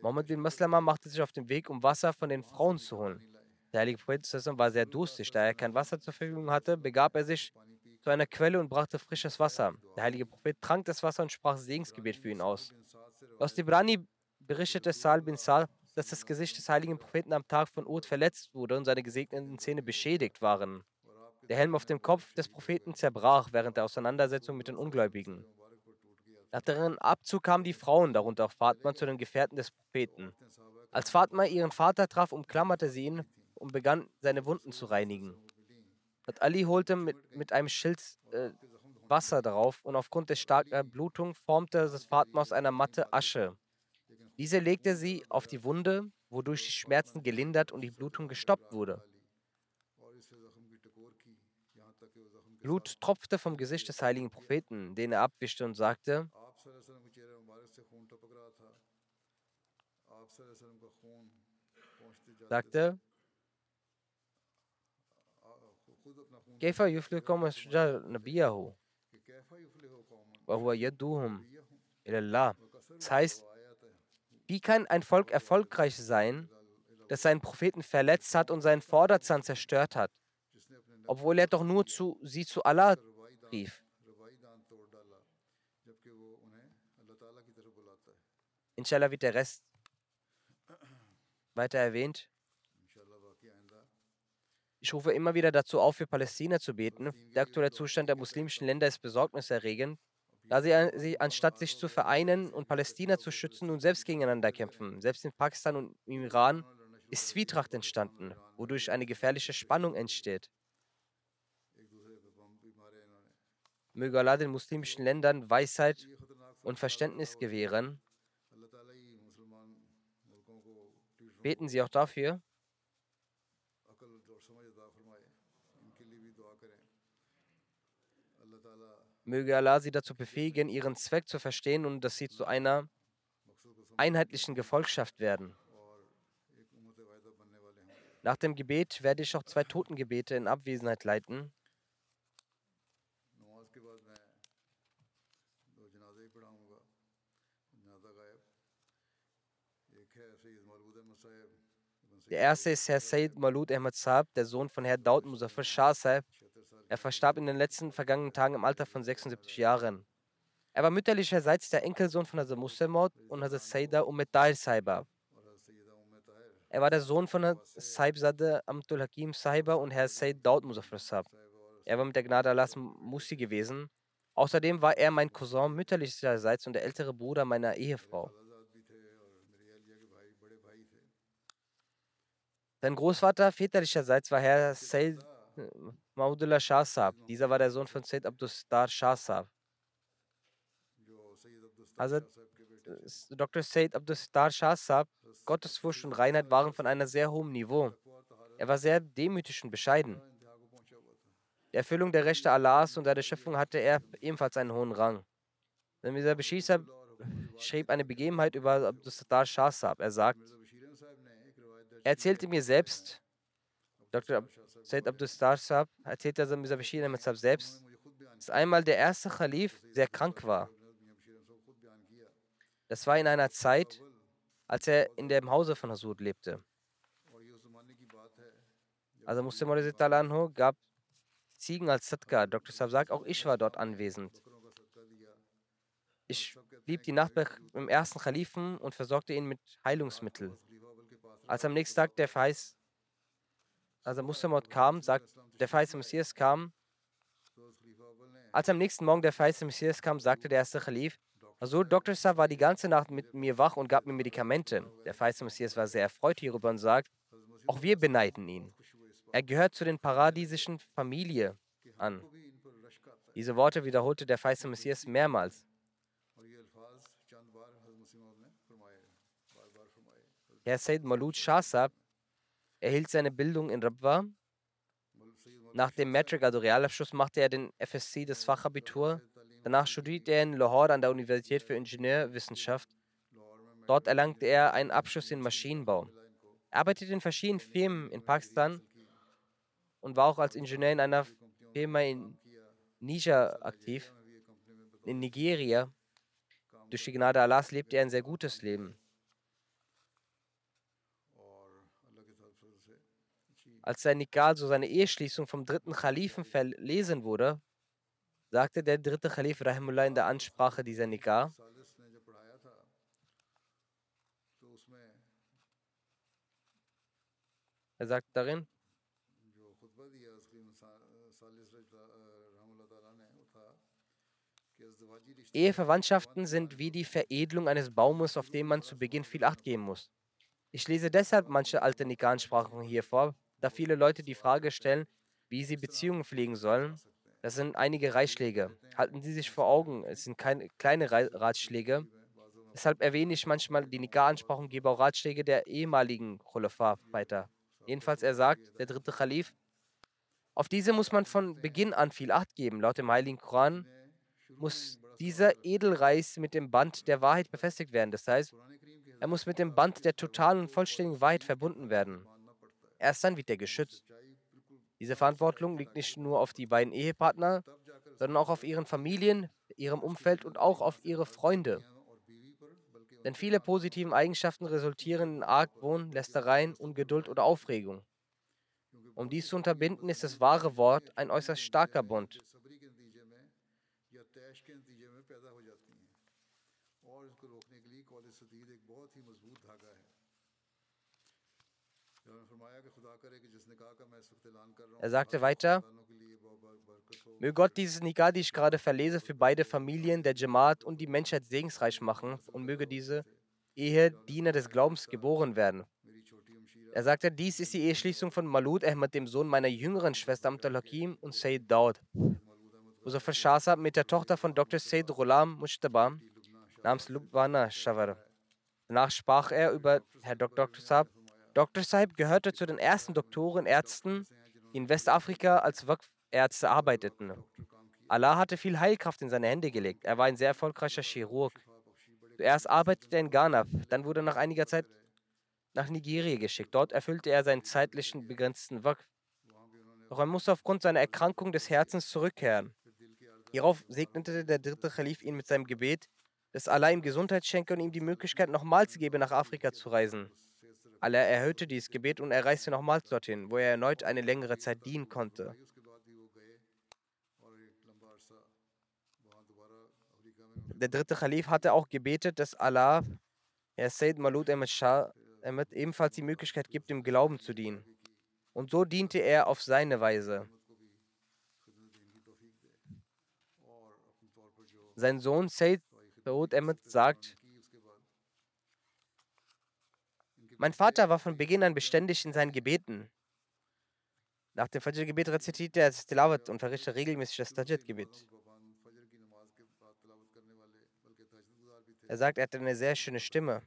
Muhammad bin Maslama machte sich auf den Weg, um Wasser von den Frauen zu holen. Der heilige Prophet war sehr durstig. Da er kein Wasser zur Verfügung hatte, begab er sich zu einer Quelle und brachte frisches Wasser. Der heilige Prophet trank das Wasser und sprach Segensgebet für ihn aus. Aus Tibrani berichtete Sa'd bin Sa'd, dass das Gesicht des heiligen Propheten am Tag von Uhud verletzt wurde und seine gesegneten Zähne beschädigt waren. Der Helm auf dem Kopf des Propheten zerbrach während der Auseinandersetzung mit den Ungläubigen. Nach deren Abzug kamen die Frauen, darunter auch Fatma, zu den Gefährten des Propheten. Als Fatma ihren Vater traf, umklammerte sie ihn und begann, seine Wunden zu reinigen. Hazrat Ali holte mit einem Schild Wasser darauf und aufgrund der starken Blutung formte das Fatma aus einer Matte Asche. Diese legte sie auf die Wunde, wodurch die Schmerzen gelindert und die Blutung gestoppt wurde. Blut tropfte vom Gesicht des heiligen Propheten, den er abwischte und sagte, Kaifa yuflikum ashjar nabiyahu wa huwa yadduhum ila Allah. Das heißt, wie kann ein Volk erfolgreich sein, das seinen Propheten verletzt hat und seinen Vorderzahn zerstört hat, obwohl er doch nur sie zu Allah rief? Inshallah wird der Rest weiter erwähnt. Ich rufe immer wieder dazu auf, für Palästina zu beten. Der aktuelle Zustand der muslimischen Länder ist besorgniserregend, da sie anstatt sich zu vereinen und Palästina zu schützen, nun selbst gegeneinander kämpfen. Selbst in Pakistan und im Iran ist Zwietracht entstanden, wodurch eine gefährliche Spannung entsteht. Möge Allah den muslimischen Ländern Weisheit und Verständnis gewähren. Beten Sie auch dafür. Möge Allah Sie dazu befähigen, ihren Zweck zu verstehen und dass sie zu einer einheitlichen Gefolgschaft werden. Nach dem Gebet werde ich auch zwei Totengebete in Abwesenheit leiten. Der erste ist Herr Sayyid Maulud Ahmad Sahib, der Sohn von Herr Daud Muzaffar Shah Sahib. Er verstarb in den letzten vergangenen Tagen im Alter von 76 Jahren. Er war mütterlicherseits der Enkelsohn von Hazrat Muhsin Maud und Hazrat Sayyida Umm Tahir Sahiba. Er war der Sohn von Sahibzade Amtul Hakim Sahiba und Herr Sayyid Daud Muzaffar Sahib. Er war mit der Gnade Allahs Musi gewesen. Außerdem war er mein Cousin mütterlicherseits und der ältere Bruder meiner Ehefrau. Sein Großvater väterlicherseits war Herr Sayyid Maudullah Shah Sahib. Dieser war der Sohn von Sayyid Abdustar Shah Sahib. Also, Dr. Sayyid Abdustar Shah Sahib, Gottesfurcht und Reinheit waren von einem sehr hohen Niveau. Er war sehr demütig und bescheiden. Die Erfüllung der Rechte Allahs und seiner Schöpfung hatte er ebenfalls einen hohen Rang. Denn dieser Beschießer schrieb eine Begebenheit über Abdus-Sattar Shah Sahib. Er sagt, er erzählte mir selbst, Dr. Said Abdus-Sattar Sahib erzählte also Mirza Bashir Ahmad Sahib selbst, dass einmal der erste Khalif sehr krank war. Das war in einer Zeit, als er in dem Hause von Hazrat lebte. Also Muslim Anhu gab Ziegen als Sadka. Dr. Sahib sagt, auch ich war dort anwesend. Ich blieb die Nacht beim ersten Kalifen und versorgte ihn mit Heilungsmitteln. Als am nächsten Tag der Verheiß, also Mustamod kam, sagt, der verheißene Messias kam. Als am nächsten Morgen der verheißene Messias kam, sagte der erste Khalif, also Dr. Sahib war die ganze Nacht mit mir wach und gab mir Medikamente. Der verheißene Messias war sehr erfreut hierüber und sagt, auch wir beneiden ihn. Er gehört zu den paradiesischen Familie an. Diese Worte wiederholte der verheißene Messias mehrmals. Herr Said Maulud Shah Sahib erhielt seine Bildung in Rabwa. Nach dem Matric, also Realabschluss, machte er den FSC, das Fachabitur. Danach studierte er in Lahore an der Universität für Ingenieurwissenschaft. Dort erlangte er einen Abschluss in Maschinenbau. Er arbeitete in verschiedenen Firmen in Pakistan und war auch als Ingenieur in einer Firma in Niger aktiv, in Nigeria. Durch die Gnade Allahs lebte er ein sehr gutes Leben. Als sein Nikah, also seine Eheschließung, vom dritten Kalifen verlesen wurde, sagte der dritte Kalif Rahimullah in der Ansprache dieser Nikah, er sagt darin, Eheverwandtschaften sind wie die Veredelung eines Baumes, auf dem man zu Beginn viel Acht geben muss. Ich lese deshalb manche alte Nikah-Ansprachen hier vor, da viele Leute die Frage stellen, wie sie Beziehungen pflegen sollen. Das sind einige Ratschläge. Halten Sie sich vor Augen, es sind keine kleine Ratschläge. Deshalb erwähne ich manchmal die Nikah-Ansprachen und gebe auch Ratschläge der ehemaligen Khulafa weiter. Jedenfalls, er sagt, der dritte Khalif, auf diese muss man von Beginn an viel Acht geben. Laut dem Heiligen Koran muss dieser Edelreis mit dem Band der Wahrheit befestigt werden. Das heißt, er muss mit dem Band der totalen und vollständigen Wahrheit verbunden werden. Erst dann wird er geschützt. Diese Verantwortung liegt nicht nur auf die beiden Ehepartner, sondern auch auf ihren Familien, ihrem Umfeld und auch auf ihre Freunde. Denn viele positive Eigenschaften resultieren in Argwohn, Lästereien, Ungeduld oder Aufregung. Um dies zu unterbinden, ist das wahre Wort ein äußerst starker Bund. Er sagte weiter, möge Gott dieses Nikah, die ich gerade verlese, für beide Familien, der Jamaat und die Menschheit segensreich machen und möge diese Ehe Diener des Glaubens geboren werden. Er sagte, dies ist die Eheschließung von Maulud Ahmad, dem Sohn meiner jüngeren Schwester Amtal Hakim und Said Daud. Muzaffar Shah Sahib mit der Tochter von Dr. Said Ghulam Mujtaba namens Lubwana Shawar. Danach sprach er über Herr Dr. Sahib. Dr. Sahib gehörte zu den ersten Doktoren, Ärzten, die in Westafrika als Waqf-Ärzte arbeiteten. Allah hatte viel Heilkraft in seine Hände gelegt. Er war ein sehr erfolgreicher Chirurg. Zuerst arbeitete er in Ghana, dann wurde er nach einiger Zeit nach Nigeria geschickt. Dort erfüllte er seinen zeitlichen begrenzten Waqf. Doch er musste aufgrund seiner Erkrankung des Herzens zurückkehren. Hierauf segnete der dritte Khalif ihn mit seinem Gebet, dass Allah ihm Gesundheit schenke und ihm die Möglichkeit nochmals gebe, nach Afrika zu reisen. Allah erhöhte dieses Gebet und er reiste nochmals dorthin, wo er erneut eine längere Zeit dienen konnte. Der dritte Khalif hatte auch gebetet, dass Allah, Herr Said Maulud Ahmad Shah, ebenfalls die Möglichkeit gibt, dem Glauben zu dienen. Und so diente er auf seine Weise. Sein Sohn Said Maulud Ahmad sagt, mein Vater war von Beginn an beständig in seinen Gebeten. Nach dem Fajr-Gebet rezitierte er das Tilawat und verrichtete regelmäßig das Tajid-Gebet. Er sagt, er hatte eine sehr schöne Stimme.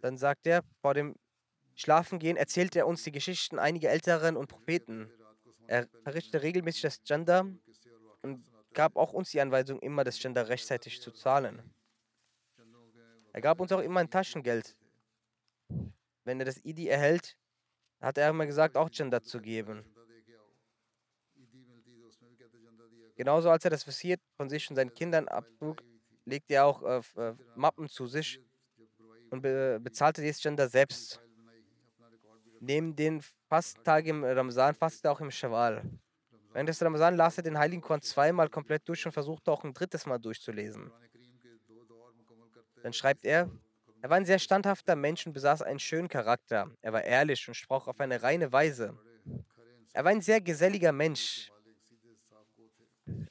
Dann sagt er, vor dem Schlafen gehen erzählte er uns die Geschichten einiger Älteren und Propheten. Er verrichtete regelmäßig das Gender und gab auch uns die Anweisung, immer das Gender rechtzeitig zu zahlen. Er gab uns auch immer ein Taschengeld. Wenn er das Idi erhält, hat er immer gesagt, auch Gender zu geben. Genauso als er das Visier von sich und seinen Kindern abtrug, legte er auch Mappen zu sich und bezahlte das Gender selbst. Neben den Fasttagen im Ramazan fastete er auch im Shawwal. Während des Ramazan las er den Heiligen Koran zweimal komplett durch und versuchte auch ein drittes Mal durchzulesen. Dann schreibt er, er war ein sehr standhafter Mensch und besaß einen schönen Charakter. Er war ehrlich und sprach auf eine reine Weise. Er war ein sehr geselliger Mensch.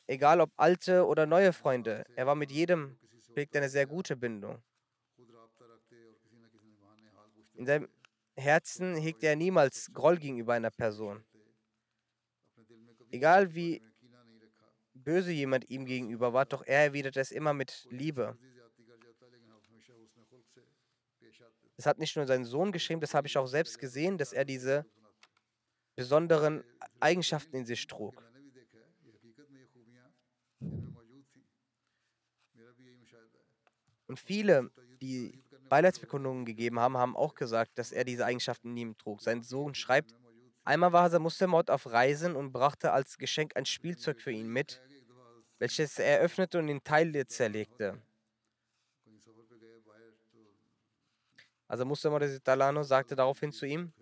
Egal ob alte oder neue Freunde, er war mit jedem, pflegte eine sehr gute Bindung. In seinem Herzen hegte er niemals Groll gegenüber einer Person. Egal wie böse jemand ihm gegenüber war, doch er erwiderte es immer mit Liebe. Es hat nicht nur sein Sohn geschrieben, das habe ich auch selbst gesehen, dass er diese besonderen Eigenschaften in sich trug. Und viele, die Beileidsbekundungen gegeben haben, haben auch gesagt, dass er diese Eigenschaften in ihm trug. Sein Sohn schreibt, einmal war Hazrat Muslimot auf Reisen und brachte als Geschenk ein Spielzeug für ihn mit, welches er öffnete und in Teile zerlegte. Also Muslimot Talano sagte daraufhin zu ihm,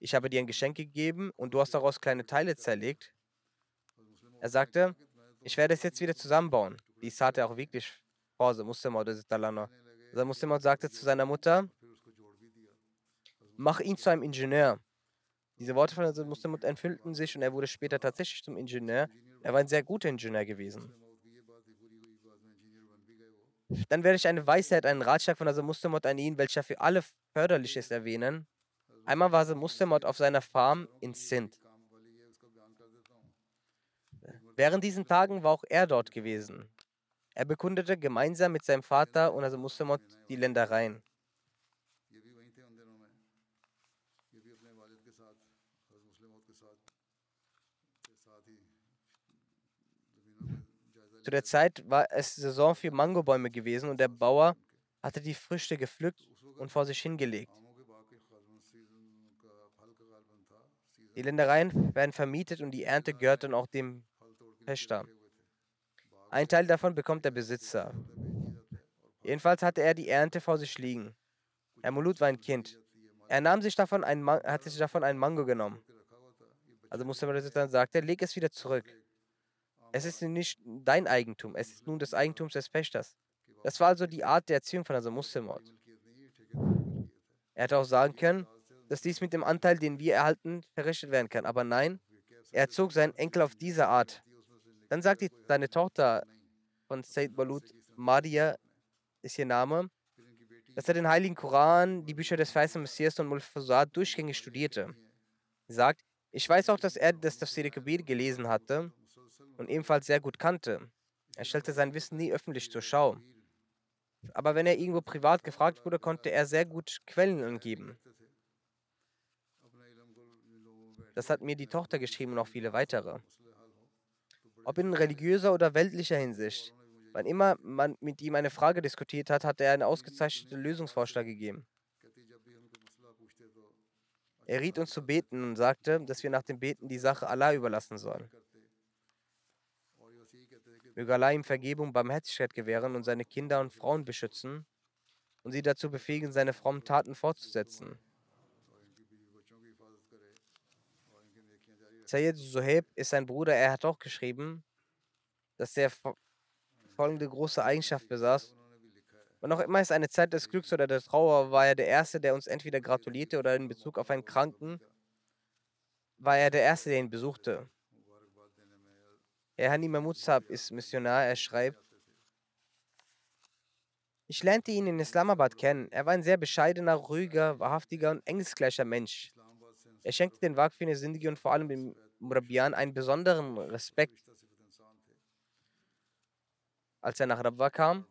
ich habe dir ein Geschenk gegeben und du hast daraus kleine Teile zerlegt. Er sagte, ich werde es jetzt wieder zusammenbauen. Dies tat er auch wirklich vor Muslimot Talano. Sein Muslimot sagte zu seiner Mutter, mach ihn zu einem Ingenieur. Diese Worte von Hazrat Muslimot entfüllten sich und er wurde später tatsächlich zum Ingenieur. Er war ein sehr guter Ingenieur gewesen. Dann werde ich eine Weisheit, einen Ratschlag von Hazrat Muslimot an ihn, welcher für alle förderlich ist, erwähnen. Einmal war Hazrat Muslimot auf seiner Farm in Sindh. Während diesen Tagen war auch er dort gewesen. Er bekundete gemeinsam mit seinem Vater und Hazrat Muslimot die Ländereien. Zu der Zeit war es Saison für Mangobäume gewesen und der Bauer hatte die Früchte gepflückt und vor sich hingelegt. Die Ländereien werden vermietet und die Ernte gehört dann auch dem Pächter. Ein Teil davon bekommt der Besitzer. Jedenfalls hatte er die Ernte vor sich liegen. Herr Mulut war ein Kind. Er nahm sich davon einen Mango genommen. Also Muslim dann sagte, leg es wieder zurück. Es ist nicht dein Eigentum, es ist nun das Eigentum des Pächters. Das war also die Art der Erziehung von Hazrat Muslimot. Er hätte auch sagen können, dass dies mit dem Anteil, den wir erhalten, verrichtet werden kann. Aber nein, er zog seinen Enkel auf diese Art. Dann sagt seine Tochter von Sayyid Balut, Maria ist ihr Name, dass er den Heiligen Koran, die Bücher des Verheißenen Messias und Mulfazat durchgängig studierte. Sie sagt, ich weiß auch, dass er das Tafsir Kabir gelesen hatte und ebenfalls sehr gut kannte. Er stellte sein Wissen nie öffentlich zur Schau. Aber wenn er irgendwo privat gefragt wurde, konnte er sehr gut Quellen angeben. Das hat mir die Tochter geschrieben und auch viele weitere. Ob in religiöser oder weltlicher Hinsicht, wann immer man mit ihm eine Frage diskutiert hat, hat er einen ausgezeichneten Lösungsvorschlag gegeben. Er riet uns zu beten und sagte, dass wir nach dem Beten die Sache Allah überlassen sollen. Möge Allah ihm Vergebung und Barmherzigkeit gewähren und seine Kinder und Frauen beschützen und sie dazu befähigen, seine frommen Taten fortzusetzen. Sayyid Zuhaib ist sein Bruder, er hat auch geschrieben, dass er folgende große Eigenschaft besaß. Wann auch immer es eine Zeit des Glücks oder der Trauer war, er der Erste, der uns entweder gratulierte oder in Bezug auf einen Kranken, war er der Erste, der ihn besuchte. Herr Hanima Mutsab ist Missionar, er schreibt, ich lernte ihn in Islamabad kennen. Er war ein sehr bescheidener, ruhiger, wahrhaftiger und engelsgleicher Mensch. Er schenkte den Waqf in der Sindhi und vor allem dem Murabbian einen besonderen Respekt. Als er nach Rabwa kam,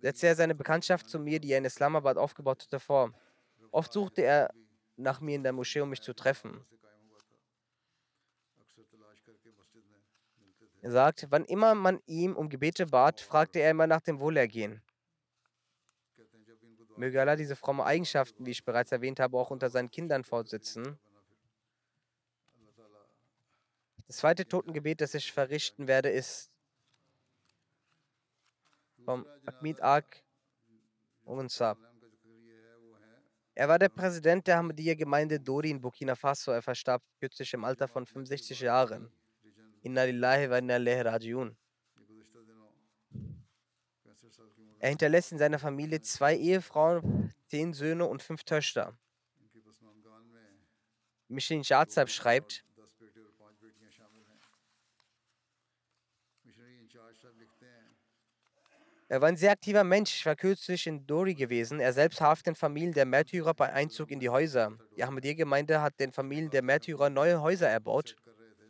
setzte er seine Bekanntschaft zu mir, die er in Islamabad aufgebaut hatte, vor. Oft suchte er nach mir in der Moschee, um mich zu treffen. Er sagt, wann immer man ihm um Gebete bat, fragte er immer nach dem Wohlergehen. Möge Allah diese frommen Eigenschaften, wie ich bereits erwähnt habe, auch unter seinen Kindern fortsetzen. Das zweite Totengebet, das ich verrichten werde, ist vom Ahmed Ak Unsab. Er war der Präsident der Ahmadiyya-Gemeinde Dori in Burkina Faso. Er verstarb kürzlich im Alter von 65 Jahren. Inna lillahi wa inna ilaihi rajiun. Er hinterlässt in seiner Familie 2 Ehefrauen, 10 Söhne und 5 Töchter. Mishin Shahzab schreibt, er war ein sehr aktiver Mensch. Ich war kürzlich in Dori gewesen. Er selbst half den Familien der Märtyrer bei Einzug in die Häuser. Die Ahmadiyya-Gemeinde hat den Familien der Märtyrer neue Häuser erbaut.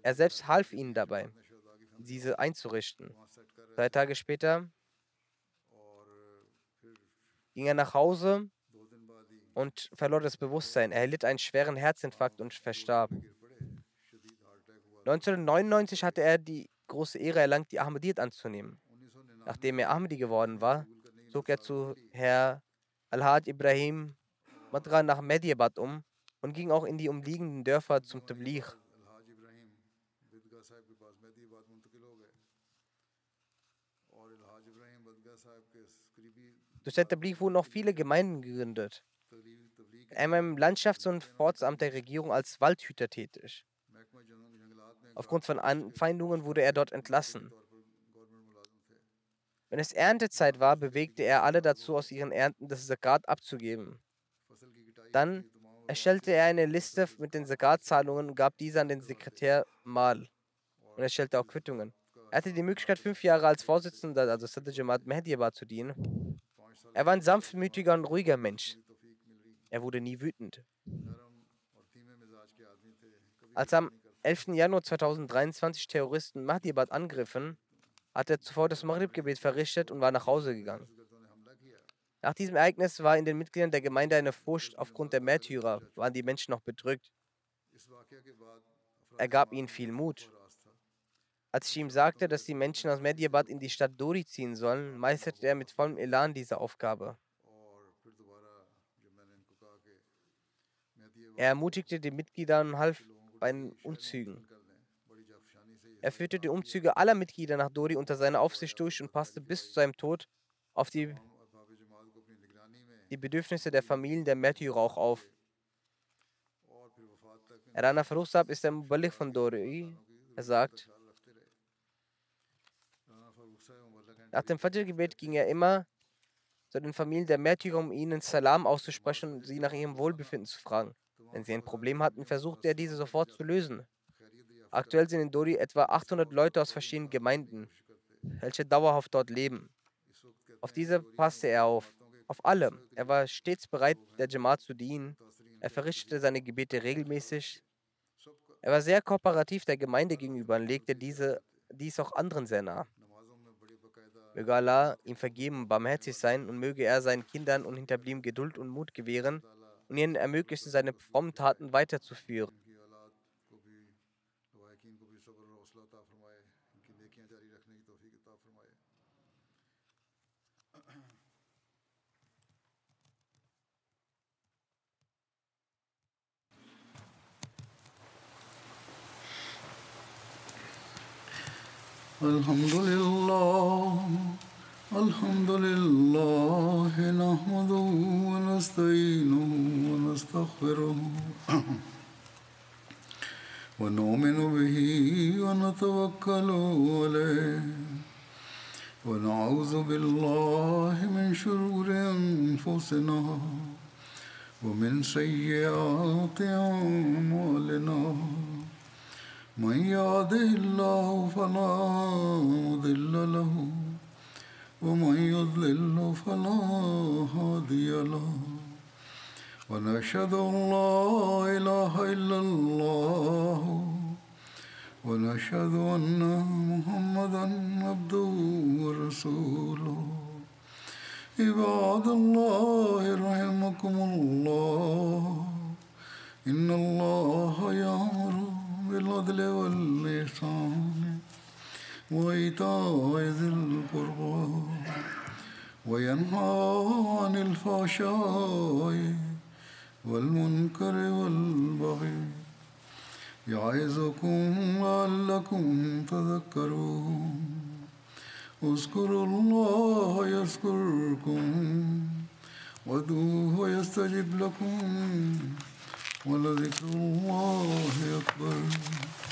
Er selbst half ihnen dabei, diese einzurichten. 3 Tage später ging er nach Hause und verlor das Bewusstsein. Er erlitt einen schweren Herzinfarkt und verstarb. 1999 hatte er die große Ehre erlangt, die Ahmadiyyat anzunehmen. Nachdem er Ahmadi geworden war, zog er zu Herr Al-Haj Ibrahim Madra nach Mediebat um und ging auch in die umliegenden Dörfer zum Tabligh. Durch den Tabligh wurden noch viele Gemeinden gegründet. Er war im Landschafts- und Forstamt der Regierung als Waldhüter tätig. Aufgrund von Anfeindungen wurde er dort entlassen. Wenn es Erntezeit war, bewegte er alle dazu, aus ihren Ernten das Zakat abzugeben. Dann erstellte er eine Liste mit den Zakat-Zahlungen und gab diese an den Sekretär Mal und erstellte auch Quittungen. Er hatte die Möglichkeit, 5 Jahre als Vorsitzender, also Sadr Jamaat Mehdiyabad, zu dienen. Er war ein sanftmütiger und ruhiger Mensch. Er wurde nie wütend. Als am 11. Januar 2023 Terroristen Mahdiabad angriffen, hat er zuvor das Maghrib-Gebet verrichtet und war nach Hause gegangen. Nach diesem Ereignis war in den Mitgliedern der Gemeinde eine Furcht. Aufgrund der Märtyrer waren die Menschen noch bedrückt. Er gab ihnen viel Mut. Als ich ihm sagte, dass die Menschen aus Mehdiyabad in die Stadt Dori ziehen sollen, meisterte er mit vollem Elan diese Aufgabe. Er ermutigte die Mitglieder und half bei den Umzügen. Er führte die Umzüge aller Mitglieder nach Dori unter seiner Aufsicht durch und passte bis zu seinem Tod auf die Bedürfnisse der Familien der Märtyrer auch auf. Rana Farooqsab ist der Muballigh von Dori. Er sagt, nach dem Fajr-Gebet ging er immer zu den Familien der Märtyrer, um ihnen Salam auszusprechen und sie nach ihrem Wohlbefinden zu fragen. Wenn sie ein Problem hatten, versuchte er, diese sofort zu lösen. Aktuell sind in Dori etwa 800 Leute aus verschiedenen Gemeinden, welche dauerhaft dort leben. Auf diese passte er auf alle. Er war stets bereit, der Jamaat zu dienen. Er verrichtete seine Gebete regelmäßig. Er war sehr kooperativ der Gemeinde gegenüber und legte dies auch anderen sehr nah. Möge Allah ihm vergeben und barmherzig sein und möge er seinen Kindern und Hinterbliebenen Geduld und Mut gewähren und ihnen ermöglichen, seine frommen Taten weiterzuführen. Alhamdulillah, nahmaduhu wa nasta'inuhu wa nastaghfiruhu wa nu'minu bihi wa natawakkalu alayhi wa na'udhu billahi min shururi anfusina wa min sayyiati a'malina. من يهده الله فلا مضل له ومن يضلل فلا هادي له ونشهد أن لا إله إلا الله ونشهد أن محمدا عبده ورسوله عباد الله رحمكم الله إن الله يأمر بالعدل والإحسان وإيتاء ذي القربى وينهى عن الفحشاء والمنكر والبغي يعظكم لعلكم تذكرون اذكروا الله يذكركم وادعوه يستجب لكم ولذكر الله أكبر